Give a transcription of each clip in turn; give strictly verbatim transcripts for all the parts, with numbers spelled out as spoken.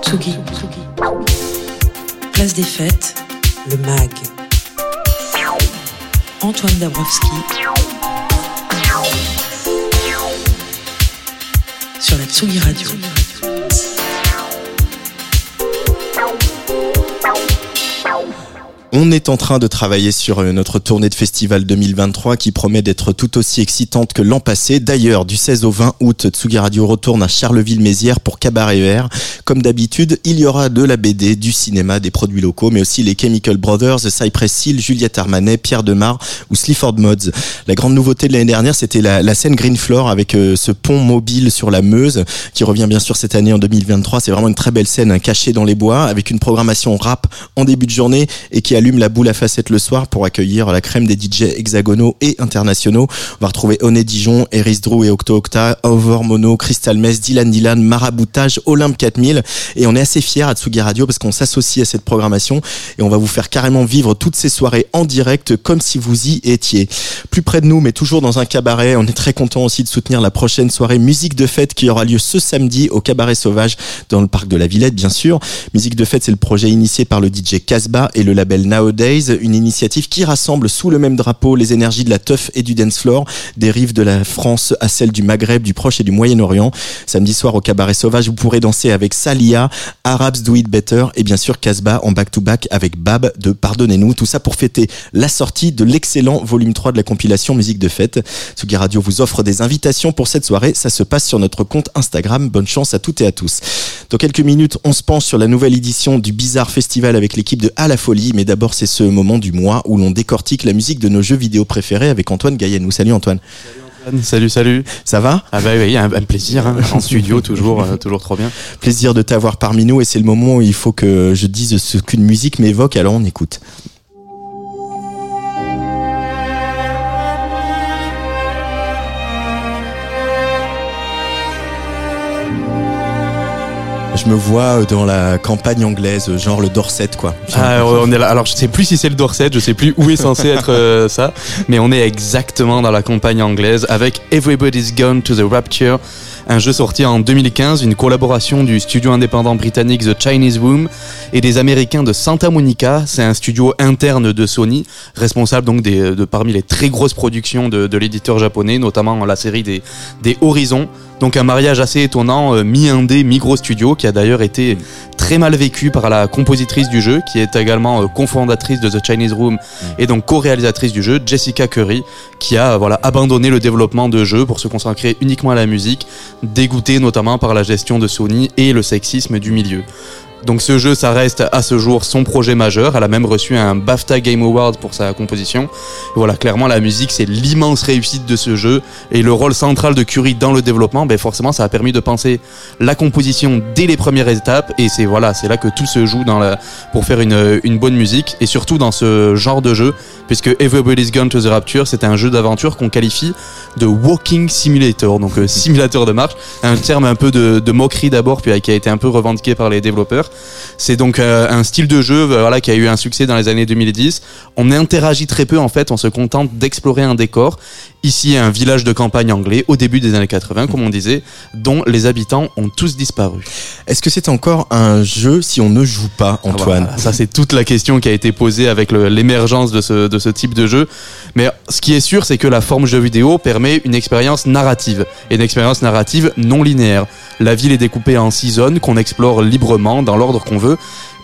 Tsugi. Place des Fêtes, le M A G. Antoine Dabrowski. Sur la Tsugi Radio. On est en train de travailler sur notre tournée de festival deux mille vingt-trois qui promet d'être tout aussi excitante que l'an passé. D'ailleurs, du seize au vingt août, Tsugi Radio retourne à Charleville-Mézières pour Cabaret Vert. Comme d'habitude, il y aura de la B D, du cinéma, des produits locaux, mais aussi les Chemical Brothers, Cypress Hill, Juliette Armanet, Pierre Demar ou Sleaford Mods. La grande nouveauté de l'année dernière, c'était la, la scène Green Floor avec euh, ce pont mobile sur la Meuse qui revient bien sûr cette année en deux mille vingt-trois. C'est vraiment une très belle scène, hein, cachée dans les bois, avec une programmation rap en début de journée et qui allume la boule à facettes le soir pour accueillir la crème des D J hexagonaux et internationaux. On va retrouver Oné Dijon, Eris Drew et Octo Octa, Over Mono, Crystal Mess, Dylan Dylan, Maraboutage, Olympe quatre mille. Et on est assez fiers à Tsugi Radio parce qu'on s'associe à cette programmation et on va vous faire carrément vivre toutes ces soirées en direct comme si vous y étiez. Plus près de nous, mais toujours dans un cabaret, on est très content aussi de soutenir la prochaine soirée Musique de Fête qui aura lieu ce samedi au Cabaret Sauvage dans le Parc de la Villette, bien sûr. Musique de Fête, c'est le projet initié par le D J Casbah et le label Nowadays, une initiative qui rassemble sous le même drapeau les énergies de la teuf et du dance floor, des rives de la France à celles du Maghreb, du Proche et du Moyen-Orient. Samedi soir au Cabaret Sauvage, vous pourrez danser avec Salia, Arabs Do It Better et bien sûr Casbah en back-to-back avec Bab de Pardonnez-nous. Tout ça pour fêter la sortie de l'excellent volume trois de la compilation Musique de Fête. Tsugi Radio vous offre des invitations pour cette soirée. Ça se passe sur notre compte Instagram. Bonne chance à toutes et à tous. Dans quelques minutes, on se penche sur la nouvelle édition du Bizarre Festival avec l'équipe de À la Folie, mais d'abord, c'est ce moment du mois où l'on décortique la musique de nos jeux vidéo préférés avec Antoine Gailhanou. Salut Antoine. Salut, salut. Ça va ? Ah bah oui, un plaisir. Hein. En studio, toujours, euh, toujours trop bien. Plaisir de t'avoir parmi nous et c'est le moment où il faut que je dise ce qu'une musique m'évoque, alors on écoute. Je me vois dans la campagne anglaise, genre le Dorset, quoi. Ah, on est là. Alors, je sais plus si c'est le Dorset, je sais plus où est censé être euh, ça, mais on est exactement dans la campagne anglaise avec Everybody's Gone to the Rapture, un jeu sorti en deux mille quinze, une collaboration du studio indépendant britannique The Chinese Room et des Américains de Santa Monica. C'est un studio interne de Sony, responsable donc des, de parmi les très grosses productions de, de l'éditeur japonais, notamment la série des, des Horizons. Donc un mariage assez étonnant, euh, mi-indé, mi-gros studio, qui a d'ailleurs été très mal vécu par la compositrice du jeu, qui est également euh, cofondatrice de The Chinese Room mmh. et donc co-réalisatrice du jeu, Jessica Curry, qui a euh, voilà, abandonné le développement de jeu pour se concentrer uniquement à la musique, dégoûtée notamment par la gestion de Sony et le sexisme du milieu. Donc ce jeu, ça reste à ce jour son projet majeur. Elle a même reçu un BAFTA Game Award pour sa composition. Et voilà, clairement, la musique, c'est l'immense réussite de ce jeu. Et le rôle central de Curry dans le développement, ben forcément, ça a permis de penser la composition dès les premières étapes. Et c'est voilà, c'est là que tout se joue dans la, pour faire une, une bonne musique. Et surtout dans ce genre de jeu, puisque Everybody's Gone to the Rapture, c'est un jeu d'aventure qu'on qualifie de walking simulator, donc euh, simulateur de marche. Un terme un peu de, de moquerie d'abord, puis qui a été un peu revendiqué par les développeurs. C'est donc euh, un style de jeu voilà, qui a eu un succès dans les années deux mille dix. On interagit très peu en fait, on se contente d'explorer un décor. Ici, un village de campagne anglais au début des années quatre-vingts, comme on disait, dont les habitants ont tous disparu. Est-ce que c'est encore un jeu si on ne joue pas, Antoine ? Ah bah, ça, c'est toute la question qui a été posée avec le, l'émergence de ce, de ce type de jeu. Mais ce qui est sûr, c'est que la forme jeu vidéo permet une expérience narrative, et une expérience narrative non linéaire. La ville est découpée en six zones qu'on explore librement dans l'ordre qu'on veut.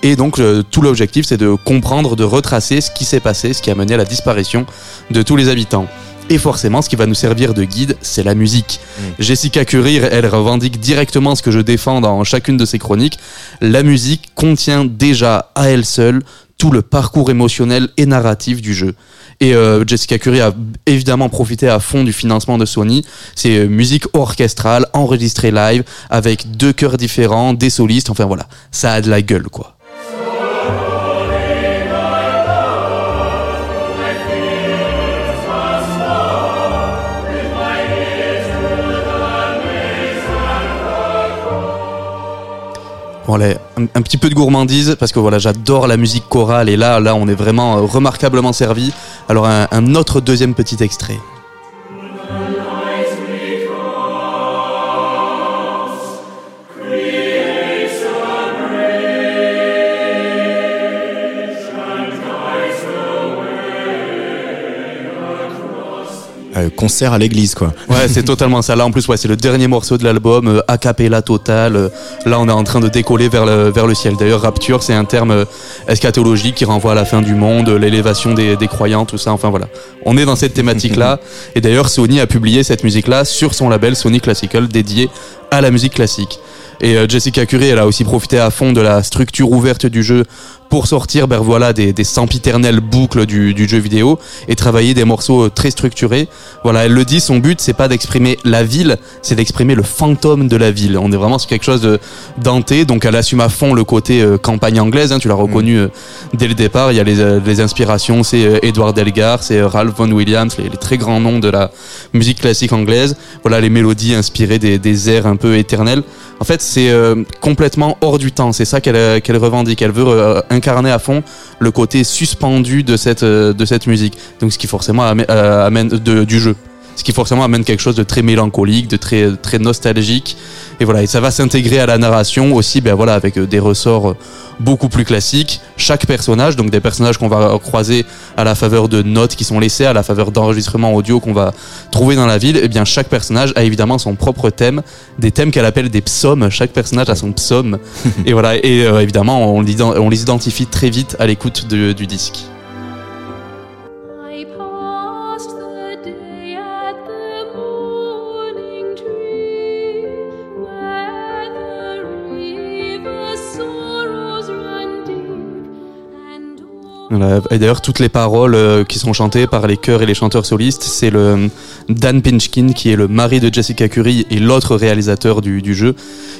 Et donc euh, tout l'objectif, c'est de comprendre, de retracer ce qui s'est passé, ce qui a mené à la disparition de tous les habitants. Et forcément, ce qui va nous servir de guide, c'est la musique. Mmh. Jessica Curry, elle revendique directement ce que je défends dans chacune de ses chroniques. La musique contient déjà à elle seule tout le parcours émotionnel et narratif du jeu. Et euh, Jessica Curry a évidemment profité à fond du financement de Sony. C'est euh, musique orchestrale, enregistrée live, avec deux chœurs différents, des solistes, enfin voilà, ça a de la gueule quoi. Voilà, un, un petit peu de gourmandise parce que voilà, j'adore la musique chorale et là, là, on est vraiment euh, remarquablement servi. Alors un, un autre deuxième petit extrait. Euh, concert à l'église quoi. Ouais, c'est totalement ça. Là en plus, ouais, c'est le dernier morceau de l'album, euh, a cappella total. Euh, là, on est en train de décoller vers le, vers le ciel. D'ailleurs, rapture, c'est un terme euh, eschatologique qui renvoie à la fin du monde, l'élévation des, des croyants, tout ça. Enfin voilà, on est dans cette thématique-là. Et d'ailleurs, Sony a publié cette musique-là sur son label Sony Classical, dédié à la musique classique. Et euh, Jessica Curry, elle a aussi profité à fond de la structure ouverte du jeu pour sortir ben voilà des des sempiternelles boucles du du jeu vidéo et travailler des morceaux très structurés. Voilà, elle le dit, son but c'est pas d'exprimer la ville, c'est d'exprimer le fantôme de la ville. On est vraiment sur quelque chose de denté, donc elle assume à fond le côté euh, campagne anglaise hein, tu l'as reconnu euh, dès le départ, il y a les euh, les inspirations, c'est euh, Edward Elgar, c'est euh, Ralph Vaughan Williams, les, les très grands noms de la musique classique anglaise. Voilà, les mélodies inspirées des des airs un peu éternels. En fait, c'est euh, complètement hors du temps, c'est ça qu'elle euh, qu'elle revendique, elle veut euh, incarner à fond le côté suspendu de cette de cette musique, donc ce qui forcément amène, euh, amène de, du jeu, ce qui forcément amène quelque chose de très mélancolique, de très très nostalgique, et voilà, et ça va s'intégrer à la narration aussi, ben voilà, avec des ressorts beaucoup plus classiques. Chaque personnage, donc des personnages qu'on va croiser à la faveur de notes qui sont laissées, à la faveur d'enregistrements audio qu'on va trouver dans la ville, et bien chaque personnage a évidemment son propre thème, des thèmes qu'elle appelle des psaumes. Chaque personnage a son psaume, et voilà, et euh, évidemment on, on les identifie très vite à l'écoute de, du disque. Et d'ailleurs, toutes les paroles qui sont chantées par les chœurs et les chanteurs solistes, c'est le Dan Pinchkin, qui est le mari de Jessica Curry et l'autre réalisateur du, du jeu,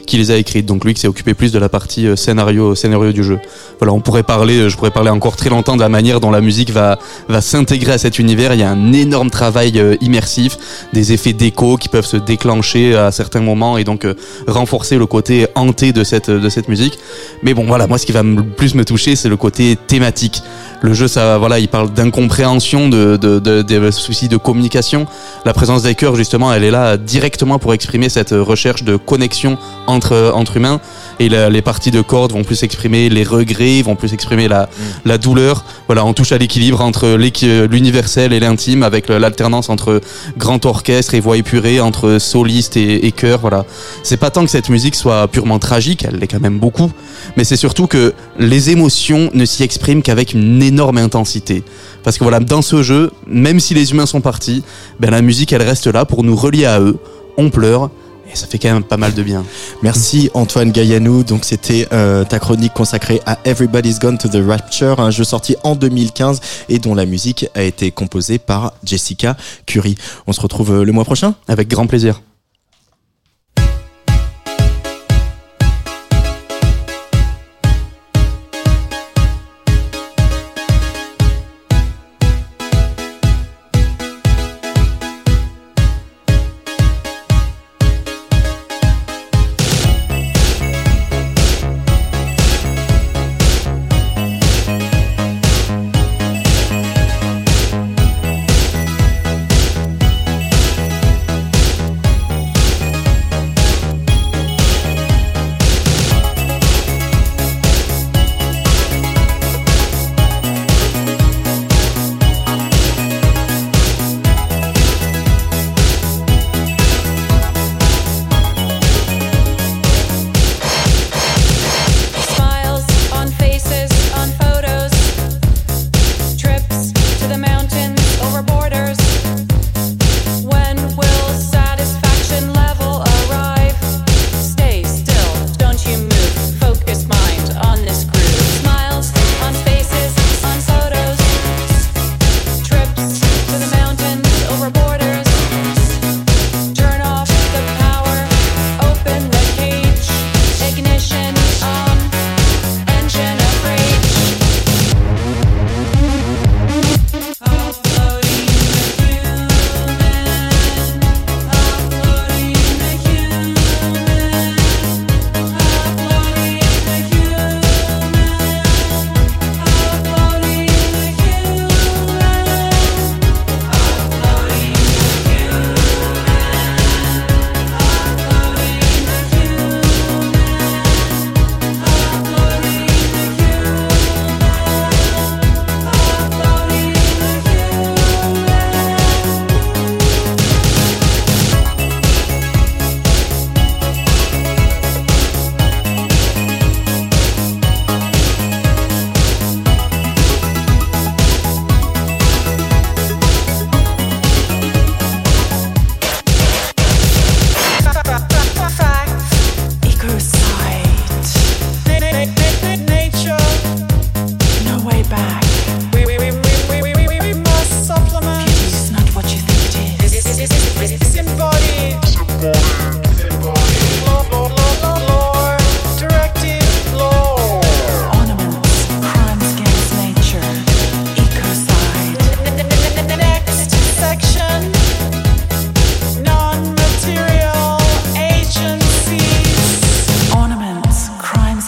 qui les a écrites. Donc lui qui s'est occupé plus de la partie scénario, scénario du jeu. Voilà, on pourrait parler, je pourrais parler encore très longtemps de la manière dont la musique va, va s'intégrer à cet univers. Il y a un énorme travail immersif, des effets d'écho qui peuvent se déclencher à certains moments et donc renforcer le côté hanté de cette, de cette musique. Mais bon, voilà, moi ce qui va le plus me toucher, c'est le côté thématique. Le jeu, ça, voilà, il parle d'incompréhension, de, de, de, de soucis de communication. La présence des chœurs, justement, elle est là directement pour exprimer cette recherche de connexion entre, entre humains. Et la, les parties de cordes vont plus exprimer les regrets, vont plus exprimer la, mmh. la douleur. Voilà, on touche à l'équilibre entre l'universel et l'intime, avec l'alternance entre grand orchestre et voix épurée, entre soliste et, et chœur. Voilà. C'est pas tant que cette musique soit purement tragique, elle l'est quand même beaucoup, mais c'est surtout que les émotions ne s'y expriment qu'avec une énorme intensité. Parce que voilà, dans ce jeu, même si les humains sont partis, ben la musique, elle reste là pour nous relier à eux. On pleure. Et ça fait quand même pas mal de bien. Merci Antoine Gailhanou. Donc c'était euh, ta chronique consacrée à Everybody's Gone to the Rapture, un jeu sorti en deux mille quinze et dont la musique a été composée par Jessica Curry. On se retrouve le mois prochain ? Avec grand plaisir.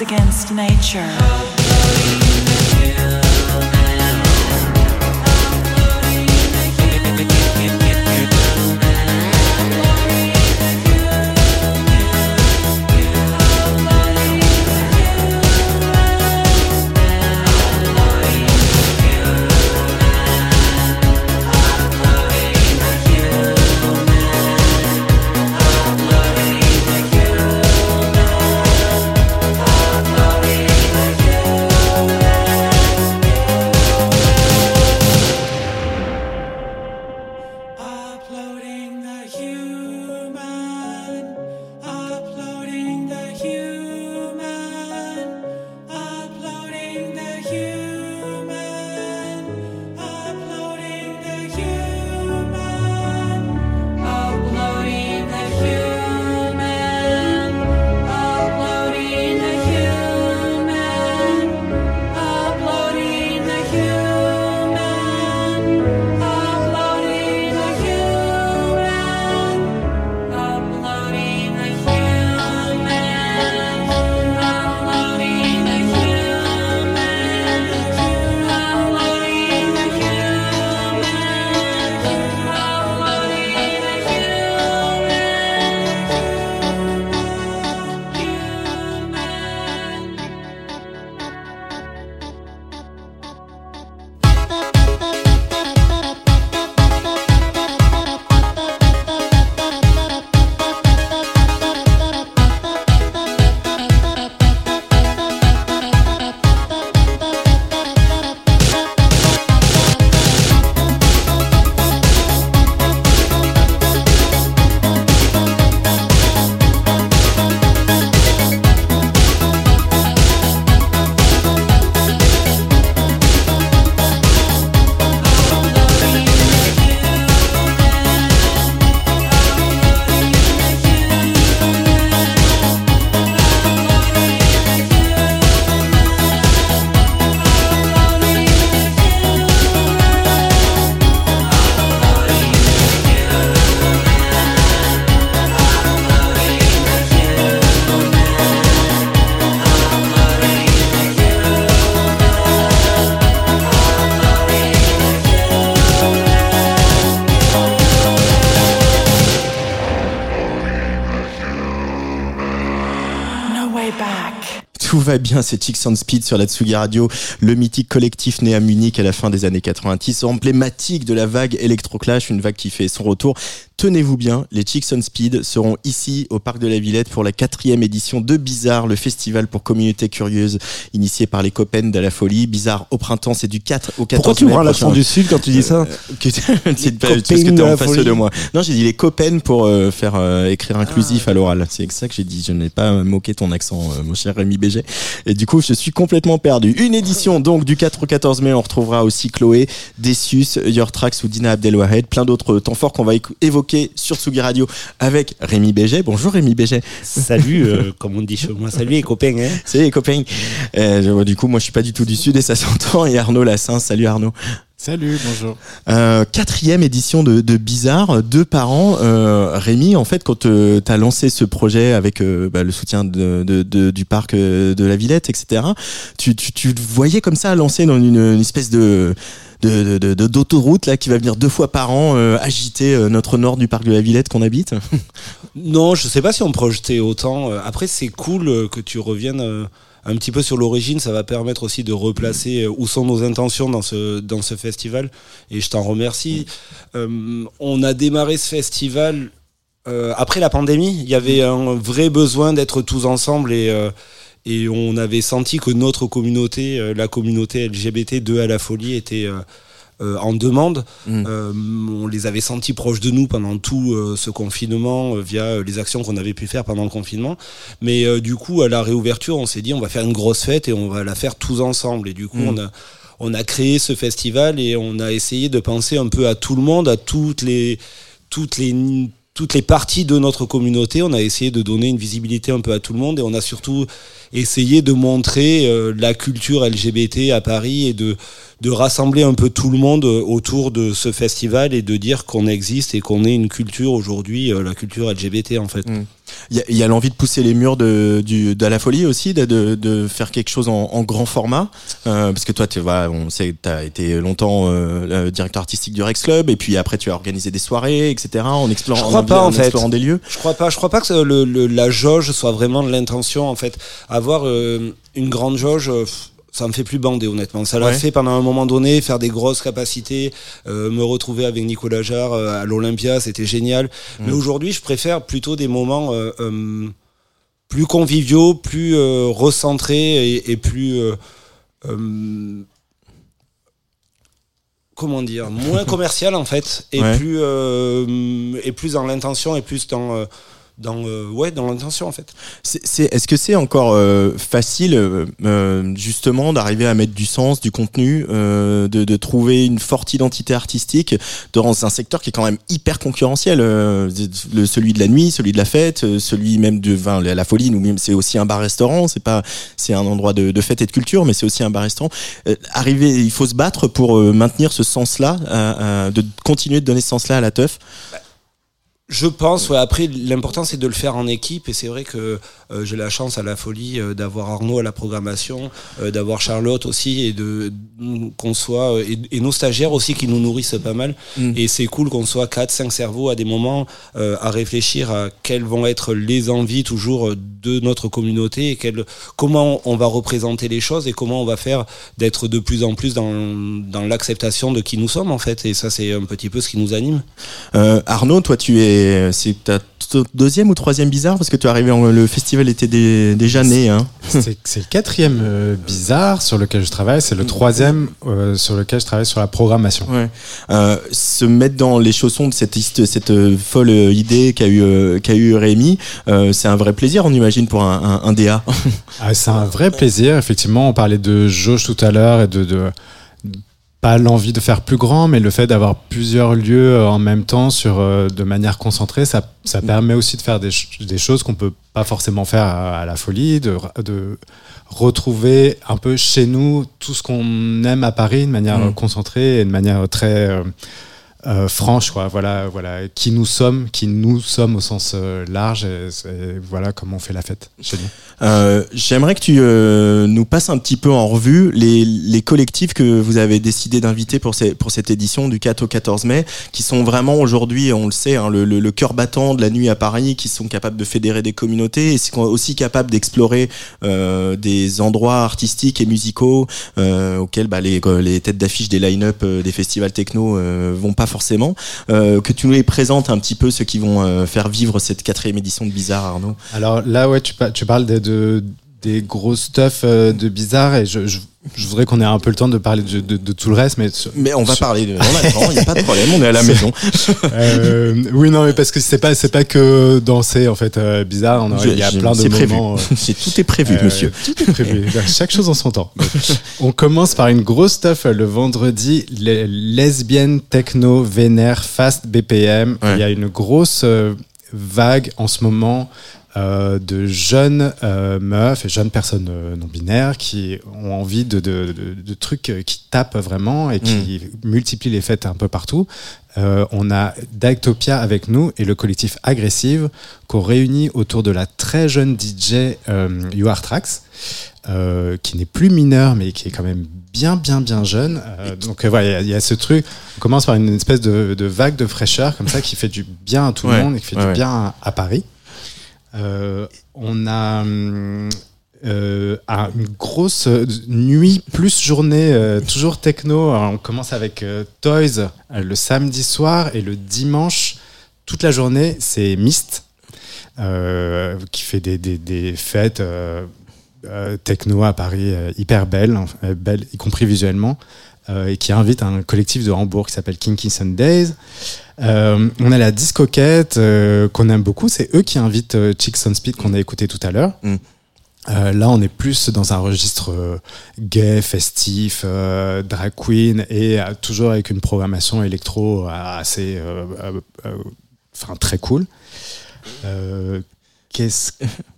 against nature. Va bien, c'est Chicks on Speed sur la Tsugi Radio, le mythique collectif né à Munich à la fin des années quatre-vingt-dix, emblématique de la vague Electroclash, une vague qui fait son retour. Tenez-vous bien, les Chicks on Speed seront ici au Parc de la Villette pour la quatrième édition de Bizarre, le festival pour communautés curieuses initié par les copains d'À la Folie. Bizarre au printemps, c'est du quatre au quatorze mai. Pourquoi tu vois l'accent du sud quand tu dis ça? C'est parce que t'es en face de moi. Non, j'ai dit les copains pour euh, faire euh, écrire inclusif ah. à l'oral. C'est ça que j'ai dit. Je n'ai pas moqué ton accent, euh, mon cher Rémi Béget. Et du coup, je suis complètement perdu. Une édition donc du quatre au quatorze mai. On retrouvera aussi Chloé, Decius, u r. Trax ou Dina Abdelwahed. Plein d'autres temps forts qu'on va évoquer sur Tsugi Radio avec Rémi Béget. Bonjour Rémi Béget. Salut, euh, comme on dit chez moi. Salut les copains. Hein. Salut les copains. Euh, du coup, moi je suis pas du tout du Sud et ça s'entend. Et Arnaud Lassin. Salut Arnaud. Salut, bonjour. Euh, quatrième édition de, de Bizarre, deux par an. Euh, Rémi, en fait, quand euh, tu as lancé ce projet avec euh, bah, le soutien de, de, de, du parc euh, de la Villette, et cetera, tu, tu, tu voyais comme ça lancer dans une, une espèce de, de, de, de, de, d'autoroute là, qui va venir deux fois par an euh, agiter euh, notre nord du parc de la Villette qu'on habite? Non, je sais pas si on projetait autant. Après, c'est cool que tu reviennes... Euh... un petit peu sur l'origine, ça va permettre aussi de replacer où sont nos intentions dans ce, dans ce festival, et je t'en remercie. Euh, on a démarré ce festival euh, après la pandémie, il y avait un vrai besoin d'être tous ensemble, et, euh, et on avait senti que notre communauté, la communauté L G B T de À la Folie, était... Euh, Euh, en demande. Mmh. Euh, on les avait sentis proches de nous pendant tout euh, ce confinement euh, via euh, les actions qu'on avait pu faire pendant le confinement. Mais euh, du coup, à la réouverture, on s'est dit on va faire une grosse fête et on va la faire tous ensemble. Et du coup, mmh. on a on a créé ce festival et on a essayé de penser un peu à tout le monde, à toutes les toutes les toutes les parties de notre communauté. On a essayé de donner une visibilité un peu à tout le monde et on a surtout essayé de montrer euh, la culture L G B T à Paris et de de rassembler un peu tout le monde autour de ce festival et de dire qu'on existe et qu'on est une culture aujourd'hui, euh, la culture L G B T en fait. Mmh. Il y, y a l'envie de pousser les murs de, du, de la folie aussi, de, de, de faire quelque chose en, en grand format. Euh, parce que toi, tu voilà, on sait, t'as été longtemps euh, directeur artistique du Rex Club, et puis après, tu as organisé des soirées, et cetera. En explorant, en, pas, en, en explorant des lieux. Je crois pas. Je crois pas que le, le, la jauge soit vraiment de l'intention. En fait, avoir euh, une grande jauge. Euh, Ça me fait plus bander, honnêtement. Ça l'a ouais. fait pendant un moment donné, faire des grosses capacités, euh, me retrouver avec Nicolas Jarre euh, à l'Olympia, c'était génial. Mmh. Mais aujourd'hui, je préfère plutôt des moments euh, euh, plus conviviaux, plus euh, recentrés et, et plus... Euh, euh, comment dire, moins commercial, en fait. Et, ouais. plus, euh, et plus dans l'intention et plus dans... Euh, dans euh, ouais dans l'intention en fait. C'est, c'est est-ce que c'est encore euh, facile euh, justement d'arriver à mettre du sens, du contenu, euh, de de trouver une forte identité artistique dans un secteur qui est quand même hyper concurrentiel, euh, le celui de la nuit, celui de la fête, celui même de enfin, la folie, nous même c'est aussi un bar-restaurant, c'est pas c'est un endroit de de fête et de culture, mais c'est aussi un bar-restaurant. Euh, arriver, il faut se battre pour euh, maintenir ce sens-là, euh, euh, de continuer de donner ce sens-là à la teuf. Bah. Je pense, ouais. Après, l'important, c'est de le faire en équipe. Et c'est vrai que euh, j'ai la chance à la folie euh, d'avoir Arnaud à la programmation, euh, d'avoir Charlotte aussi, et de, qu'on soit, et, et nos stagiaires aussi qui nous nourrissent pas mal. Mmh. Et c'est cool qu'on soit quatre cinq cerveaux à des moments euh, à réfléchir à quelles vont être les envies toujours de notre communauté et quelles, comment on va représenter les choses et comment on va faire d'être de plus en plus dans, dans l'acceptation de qui nous sommes, en fait. Et ça, c'est un petit peu ce qui nous anime. Euh, Arnaud, toi, tu es. Et c'est ta deuxième ou troisième bizarre, parce que tu es arrivé, en, le festival était des, déjà né. Hein. C'est, c'est le quatrième euh, bizarre sur lequel je travaille, c'est le troisième euh, sur lequel je travaille sur la programmation. Ouais. Euh, se mettre dans les chaussons de cette, cette euh, folle idée qu'a eu, euh, qu'a eu Rémi, euh, c'est un vrai plaisir, on imagine, pour un, un, un D A. Ah, c'est un vrai plaisir, effectivement. On parlait de jauge tout à l'heure et de... de pas l'envie de faire plus grand, mais le fait d'avoir plusieurs lieux en même temps sur, de manière concentrée, ça, ça permet aussi de faire des, des choses qu'on peut pas forcément faire à, à la folie, de, de retrouver un peu chez nous tout ce qu'on aime à Paris de manière mmh. concentrée et de manière très euh, euh, franche, quoi. Voilà, voilà, qui nous sommes, qui nous sommes au sens euh, large, et, et voilà comment on fait la fête chez nous. Euh, j'aimerais que tu euh, nous passes un petit peu en revue les, les collectifs que vous avez décidé d'inviter pour, ces, pour cette édition du quatre au quatorze mai, qui sont vraiment aujourd'hui, on le sait, hein, le, le, le cœur battant de la nuit à Paris, qui sont capables de fédérer des communautés et qui sont aussi capables d'explorer euh, des endroits artistiques et musicaux euh, auxquels bah, les, les têtes d'affiche des line-up euh, des festivals techno euh, vont pas forcément, euh, que tu nous les présentes un petit peu, ceux qui vont euh, faire vivre cette quatrième édition de Bizarre, Arnaud. Alors là, ouais, tu, pa- tu parles des, de, des gros stuff euh, de Bizarre, et je, je, je voudrais qu'on ait un peu le temps de parler de, de, de tout le reste. Mais, sur, mais on va sur... parler de... Il n'y a pas de problème, on est à la maison. euh, oui, non, mais parce que c'est pas, c'est pas que danser, en fait, euh, Bizarre. Il y a plein de moments... Euh, c'est, tout est prévu, euh, monsieur. Tout est prévu, chaque chose en son temps. Donc, on commence par une grosse stuff le vendredi, les lesbiennes, techno, vénère, fast, B P M. Il ouais. y a une grosse euh, vague en ce moment... Euh, de jeunes euh, meufs et jeunes personnes euh, non binaires qui ont envie de, de, de, de trucs qui tapent vraiment et qui mmh. multiplient les fêtes un peu partout. Euh, on a Dactopia avec nous et le collectif Agressive qu'on réunit autour de la très jeune D J euh, u r. trax euh, qui n'est plus mineure mais qui est quand même bien bien bien jeune. Euh, donc euh, voilà, il y, y a ce truc. On commence par une espèce de, de vague de fraîcheur comme ça qui fait du bien à tout ouais, le monde et qui fait ouais, du bien à, à Paris. Euh, on a euh, une grosse nuit plus journée, euh, toujours techno. Alors on commence avec euh, Toys euh, le samedi soir et le dimanche, toute la journée, c'est Mist euh, qui fait des, des, des fêtes euh, euh, techno à Paris euh, hyper belles, euh, belles, y compris visuellement. Euh, et qui invite un collectif de Hambourg qui s'appelle Kinky Sundays. Euh, on a la Discoquette euh, qu'on aime beaucoup. C'est eux qui invitent euh, Chicks on Speed qu'on a écouté tout à l'heure. Mm. Euh, là, on est plus dans un registre euh, gay, festif, euh, drag queen et euh, toujours avec une programmation électro assez, euh, euh, euh, enfin très cool. Euh, qu'est-ce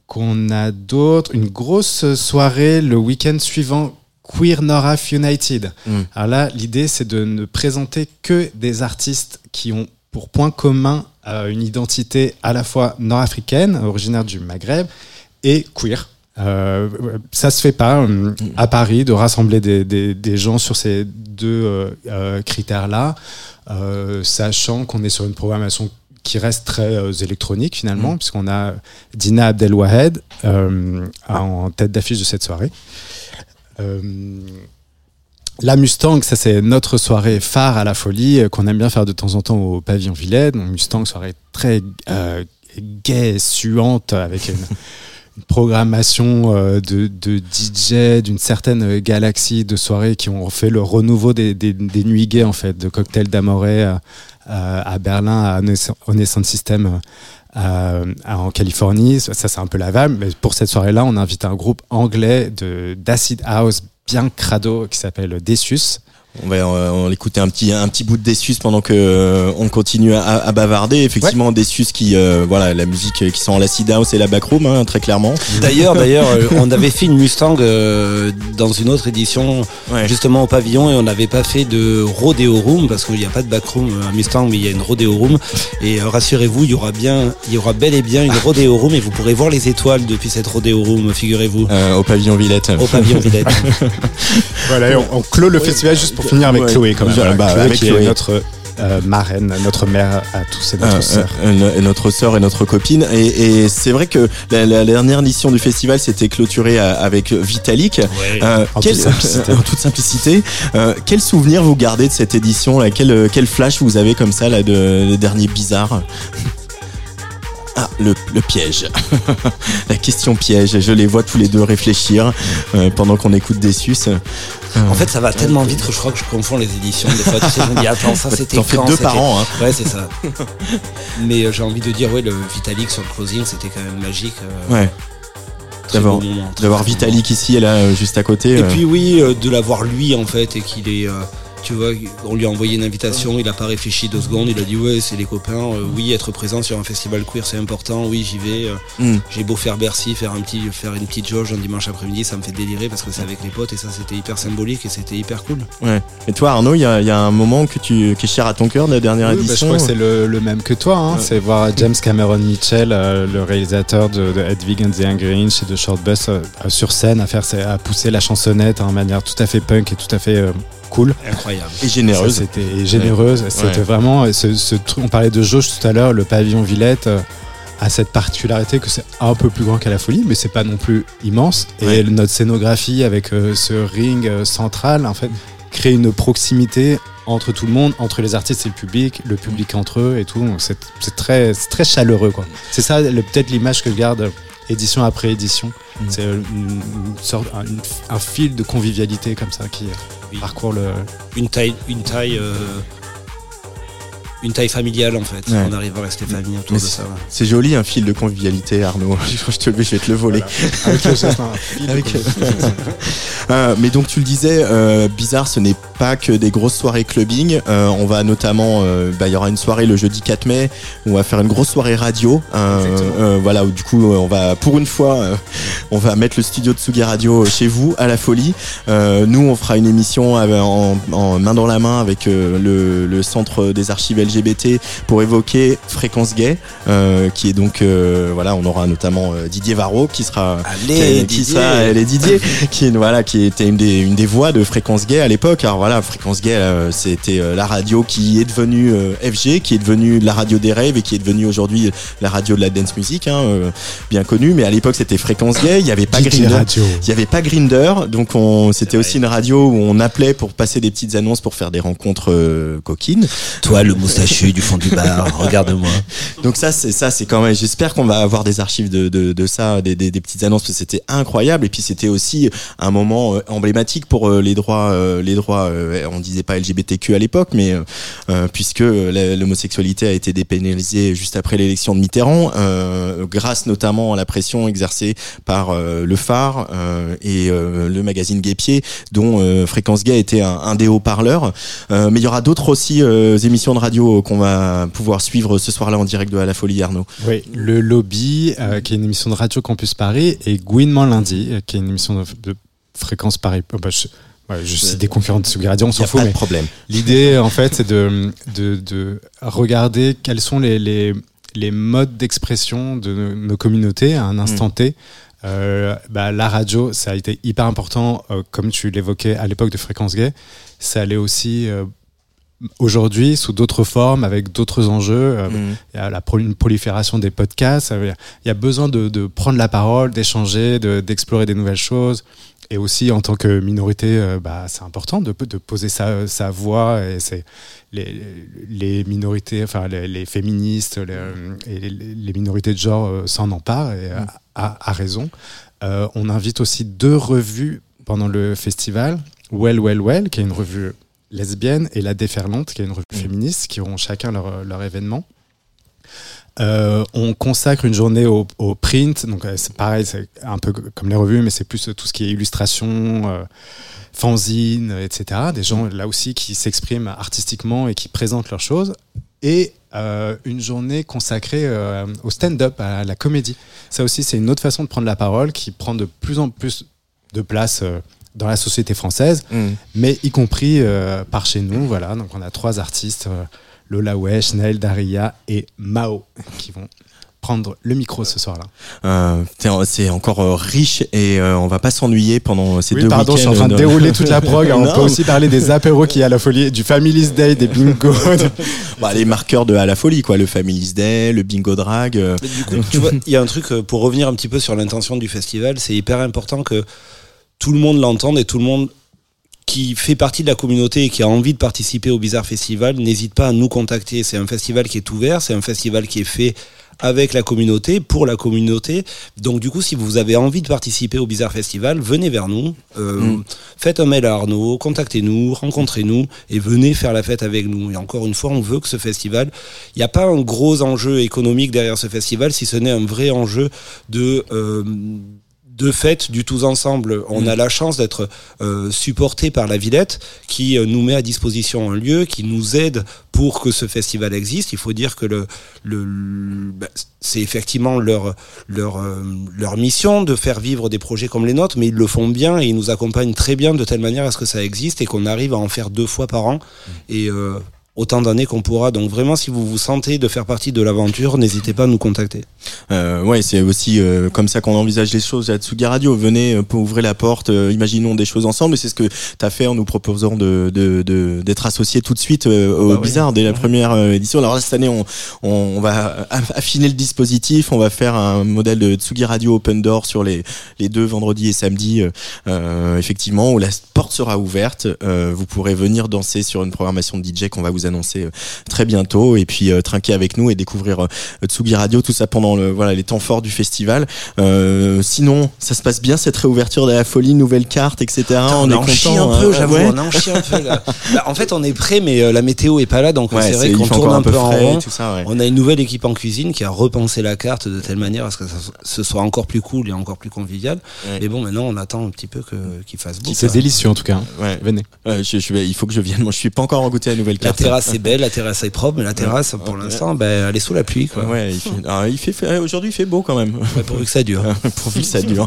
qu'on a d'autre ? Une grosse soirée le week-end suivant. Queer Noraf United. Mm. Alors là, l'idée, c'est de ne présenter que des artistes qui ont pour point commun euh, une identité à la fois nord-africaine, originaire du Maghreb, et queer. Euh, ça se fait pas euh, à Paris de rassembler des, des, des gens sur ces deux euh, critères-là, euh, sachant qu'on est sur une programmation qui reste très euh, électronique finalement, mmh. puisqu'on a Dina Abdelwahed euh, en tête d'affiche de cette soirée. Euh, la Mustang, ça c'est notre soirée phare à la folie qu'on aime bien faire de temps en temps au Pavillon Villette. Donc, Mustang, soirée très euh, gaie, suante, avec une une programmation de, de D J d'une certaine galaxie de soirées qui ont fait le renouveau des, des, des nuits gays en fait, de Cocktail d'Amoré à, à Berlin, à Honest System à, à, en Californie. Ça, ça c'est un peu la vague, mais pour cette soirée-là, on invite un groupe anglais de, d'acid house bien crado qui s'appelle Decius. On va on écouter un petit un petit bout de Decius pendant que euh, on continue à, à bavarder. Effectivement, ouais. Decius qui euh, voilà la musique qui sent l'acid house et la backroom hein, très clairement. D'ailleurs d'ailleurs on avait fait une Mustang euh, dans une autre édition ouais. justement au Pavillon et on n'avait pas fait de rodeo room parce qu'il n'y a pas de backroom à Mustang mais il y a une rodeo room et euh, rassurez-vous il y aura bien il y aura bel et bien une rodeo room et vous pourrez voir les étoiles depuis cette rodeo room figurez-vous euh, au Pavillon Villette. Au Pavillon Villette. Voilà on, on clôt le ouais. festival juste pour finir avec ouais. Chloé quand même. Voilà, bah, Chloé avec qui Chloé. Est notre euh, marraine, notre mère à tous et notre euh, sœur. Euh, notre sœur et notre copine. Et, et c'est vrai que la, la dernière édition du festival s'était clôturée avec Vitalik. Ouais. Euh, en, quel, toute simplicité. en toute simplicité. Euh, quel souvenir vous gardez de cette édition là, quel, quel flash vous avez comme ça là, de, de dernier bizarre? Ah, le, le piège. La question piège. Je les vois tous les deux réfléchir euh, pendant qu'on écoute Decius. En fait, ça va tellement vite que je crois que je confonds les éditions. Des fois, tu sais, je me dis, attends, ça c'était quand? T'en fais deux c'était... par an. Hein. Ouais, c'est ça. Mais euh, j'ai envie de dire, ouais, le Vitalik sur le closing, c'était quand même magique. Euh... Ouais. D'avoir, bon moment, d'avoir Vitalik ici et là, juste à côté. Et euh... puis, oui, euh, de l'avoir lui, en fait, et qu'il est... Euh... Tu vois, on lui a envoyé une invitation, il n'a pas réfléchi deux secondes, il a dit ouais c'est les copains, euh, oui être présent sur un festival queer c'est important, oui j'y vais, euh, mm. j'ai beau faire Bercy, faire, un petit, faire une petite jauge un dimanche après-midi, ça me fait délirer parce que c'est avec les potes et ça c'était hyper symbolique et c'était hyper cool. Ouais. Et toi Arnaud, il y, y a un moment que tu, qui est cher à ton cœur de la dernière oui, édition bah, je crois que c'est le, le même que toi, hein. euh. c'est voir James Cameron Mitchell, euh, le réalisateur de, de Hedwig and the Angry Inch et de Short Bus euh, sur scène à, faire, à pousser la chansonnette en hein, manière tout à fait punk et tout à fait... Euh, cool, incroyable et généreuse. Ça, c'était et généreuse. Ouais. C'était ouais. vraiment ce, ce truc. On parlait de jauge tout à l'heure. Le Pavillon Villette euh, a cette particularité que c'est un peu plus grand qu'à la folie, mais c'est pas non plus immense. Ouais. Et notre scénographie avec euh, ce ring euh, central, en fait, crée une proximité entre tout le monde, entre les artistes et le public, le public entre eux et tout. Donc c'est, c'est très, c'est très chaleureux, quoi. C'est ça, le, peut-être l'image que je garde. Édition après édition, mmh. c'est une, une sorte, un, une, un fil de convivialité comme ça qui oui. parcourt le. Une taille, une taille, euh, une taille familiale en fait. Ouais. On arrive à rester famille autour Mais de c'est, ça. Ouais. C'est joli un fil de convivialité, Arnaud. Je te le, je vais te le voler. Voilà. Avec le sens, un fil Avec de euh, mais donc tu le disais, euh, bizarre, ce n'est pas que des grosses soirées clubbing. Euh, on va notamment, il euh, bah, y aura une soirée le jeudi quatre mai. Où on va faire une grosse soirée radio. Euh, euh, voilà, où, du coup, on va pour une fois, euh, on va mettre le studio de Tsugi Radio chez vous à la folie. Euh, nous, on fera une émission en, en main dans la main avec euh, le, le centre des archives L G B T pour évoquer Fréquence Gay, euh, qui est donc euh, voilà, on aura notamment euh, Didier Varro qui sera, allez, qui, qui Didier. sera, allez, Didier, qui voilà, qui était une des, une des voix de Fréquence Gay à l'époque. Alors, voilà, Fréquence Gay, euh, c'était euh, la radio qui est devenue euh, F G, qui est devenue la radio des rêves et qui est devenue aujourd'hui la radio de la dance music, hein, euh, bien connue. Mais à l'époque, c'était Fréquence Gay. Il n'y avait pas Grindr. Il y avait pas Grindr, donc on, c'était aussi une radio où on appelait pour passer des petites annonces, pour faire des rencontres euh, coquines. Toi, le moustachu du fond du bar, regarde-moi. Donc ça, c'est ça, c'est quand même. J'espère qu'on va avoir des archives de de, de ça, des, des, des petites annonces parce que c'était incroyable. Et puis c'était aussi un moment euh, emblématique pour euh, les droits, euh, les droits. Euh, on disait pas L G B T Q à l'époque, mais euh, puisque la, l'homosexualité a été dépénalisée juste après l'élection de Mitterrand, euh, grâce notamment à la pression exercée par euh, le Phare euh, et euh, le magazine Guépier, dont euh, Fréquence Gay était un, un des haut-parleurs. Euh, mais il y aura d'autres aussi euh, émissions de radio qu'on va pouvoir suivre ce soir-là en direct de À la Folie, Arnaud. Oui, le Lobby, euh, qui est une émission de Radio Campus Paris, et Gouinement Lundi, qui est une émission de, de Fréquence Paris. Oh, bah, je... Ouais, je cite des concurrents de Tsugi Radio, on s'en fout. Pas de problème. L'idée, en fait, c'est de, de, de regarder quels sont les, les, les modes d'expression de nos, nos communautés à un instant mmh. T. Euh, bah, la radio, ça a été hyper important, euh, comme tu l'évoquais à l'époque de Fréquence Gay. Ça l'est aussi euh, aujourd'hui sous d'autres formes, avec d'autres enjeux. Euh, mmh. Il y a la pro- une prolifération des podcasts. Euh, il y a besoin de, de prendre la parole, d'échanger, de, d'explorer des nouvelles choses. Et aussi, en tant que minorité, euh, bah, c'est important de, de poser sa, sa voix. Et c'est les, les minorités, enfin les, les féministes les, et les, les minorités de genre euh, s'en emparent et mmh. à, à raison. Euh, on invite aussi deux revues pendant le festival. Well, Well, Well, qui est une revue lesbienne, et La Déferlante, qui est une revue mmh. féministe, qui auront chacun leur, leur événement. Euh, on consacre une journée au, au print, donc euh, c'est pareil, c'est un peu comme les revues, mais c'est plus tout ce qui est illustration, euh, fanzine, et cetera. Des gens là aussi qui s'expriment artistiquement et qui présentent leurs choses. Et euh, une journée consacrée euh, au stand-up, à la comédie. Ça aussi, c'est une autre façon de prendre la parole qui prend de plus en plus de place euh, dans la société française, mmh. mais y compris euh, par chez nous. Voilà, donc on a trois artistes. Euh, Lola Wesh, Naël Daria et Mao qui vont prendre le micro ce soir-là. Euh, c'est encore riche et euh, on va pas s'ennuyer pendant ces oui, deux pardon, week-ends. Pardon, je suis en train de dérouler toute la prog. On peut aussi parler des apéros qui à la folie, du Family's Day, des bingos. De... Bah, les marqueurs de à la folie, quoi. Le Family's Day, le bingo drag. Euh... Mais du coup, tu vois, il y a un truc pour revenir un petit peu sur l'intention du festival. C'est hyper important que tout le monde l'entende et tout le monde qui fait partie de la communauté et qui a envie de participer au Bizarre Festival, n'hésite pas à nous contacter. C'est un festival qui est ouvert, c'est un festival qui est fait avec la communauté, pour la communauté. Donc du coup, si vous avez envie de participer au Bizarre Festival, venez vers nous, euh, mm. faites un mail à Arnaud, contactez-nous, rencontrez-nous et venez faire la fête avec nous. Et encore une fois, on veut que ce festival, il n'y a pas un gros enjeu économique derrière ce festival, si ce n'est un vrai enjeu de... Euh, de fête du tous ensemble. On mmh. a la chance d'être euh, supporté par la Villette qui euh, nous met à disposition un lieu, qui nous aide pour que ce festival existe. Il faut dire que le, le, le bah, c'est effectivement leur leur euh, leur mission de faire vivre des projets comme les nôtres, mais ils le font bien et ils nous accompagnent très bien de telle manière à ce que ça existe et qu'on arrive à en faire deux fois par an mmh. et euh, autant d'années qu'on pourra. Donc vraiment, si vous vous sentez de faire partie de l'aventure, n'hésitez pas à nous contacter. Euh, ouais, c'est aussi euh, comme ça qu'on envisage les choses à Tsugi Radio. Venez, euh, ouvrez la porte, euh, imaginons des choses ensemble. Et c'est ce que t'as fait en nous proposant de, de, de d'être associés tout de suite euh, au bah Bizarre oui. dès la première euh, édition. Alors là, cette année, on, on, on va affiner le dispositif. On va faire un modèle de Tsugi Radio Open Door sur les, les deux vendredis et samedis, euh, effectivement, où la porte sera ouverte. Euh, vous pourrez venir danser sur une programmation de D J qu'on va vous annoncer très bientôt et puis euh, trinquer avec nous et découvrir euh, Tsugi Radio, tout ça pendant le, voilà, les temps forts du festival. Euh, sinon, ça se passe bien cette réouverture de la folie, nouvelles cartes, et cetera. Attends, on, on est en content, chie un peu, hein, j'avoue, ouais. on en chie un peu. Là. Bah, en fait, on est prêt, mais euh, la météo est pas là, donc ouais, c'est vrai c'est, qu'on tourne un peu, peu en rond. Ouais. On a une nouvelle équipe en cuisine qui a repensé la carte de telle manière à ce que ça, ce soit encore plus cool et encore plus convivial. Ouais. Mais bon, maintenant, on attend un petit peu que, qu'il fasse beau. C'est délicieux en tout cas. Hein. Ouais. Venez. Euh, je, je, il faut que je vienne. Moi, je suis pas encore en goûter la nouvelle carte. La terrasse est belle, la terrasse est propre, mais la terrasse, ouais, pour ouais. l'instant, bah, elle est sous la pluie. Quoi. Ouais, il fait, alors, il fait, aujourd'hui, il fait beau quand même. Ouais, pourvu que ça dure. pourvu que ça dure.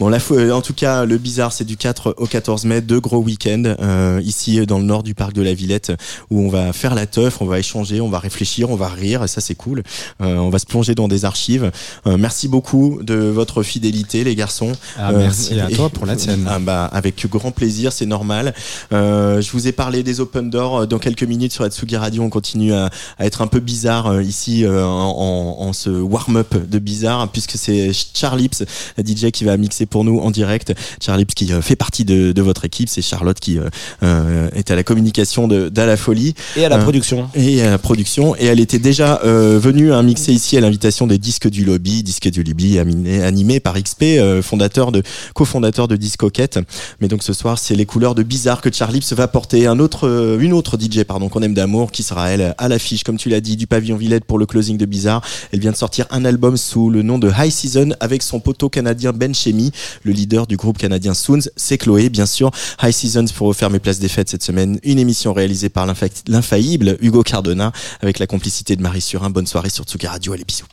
Bon, là, faut, en tout cas, le Bizarre, c'est du quatre au quatorze mai, deux gros week-ends, euh, ici, dans le nord du parc de la Villette, où on va faire la teuf, on va échanger, on va réfléchir, on va rire, et ça, c'est cool. Euh, on va se plonger dans des archives. Euh, merci beaucoup de votre fidélité, les garçons. Ah, euh, merci à et, toi pour la tienne. Ah, bah, avec grand plaisir, c'est normal. Euh, je vous ai parlé des open doors dans quelques minutes. Sur Tsugi Radio, on continue à, à être un peu bizarre euh, ici euh, en, en ce warm-up de bizarre, puisque c'est Charlips, la D J qui va mixer pour nous en direct. Charlips qui euh, fait partie de, de votre équipe, c'est Charlotte qui euh, euh, est à la communication de d'À la Folie et à la euh, production et à la production. Et elle était déjà euh, venue hein, mixer ici à l'invitation des Disques du Lobby, Disques du Lobby animé, animé par X P, euh, fondateur de cofondateur de Discoquette. Mais donc ce soir, c'est les couleurs de bizarre que Charlips va porter. Un autre, euh, une autre D J, pardon. Qu'on aime d'amour, qui sera elle à l'affiche, comme tu l'as dit, du pavillon Villette pour le closing de Bizarre. Elle vient de sortir un album sous le nom de High Season avec son poteau canadien Ben Chemi, le leader du groupe canadien Soons. C'est Chloé, bien sûr. High Seasons pour refaire mes places des fêtes cette semaine. Une émission réalisée par l'infa- l'infaillible Hugo Cardona avec la complicité de Marie Surin. Bonne soirée sur Tsugi Radio. Allez, bisous.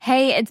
Hey, it's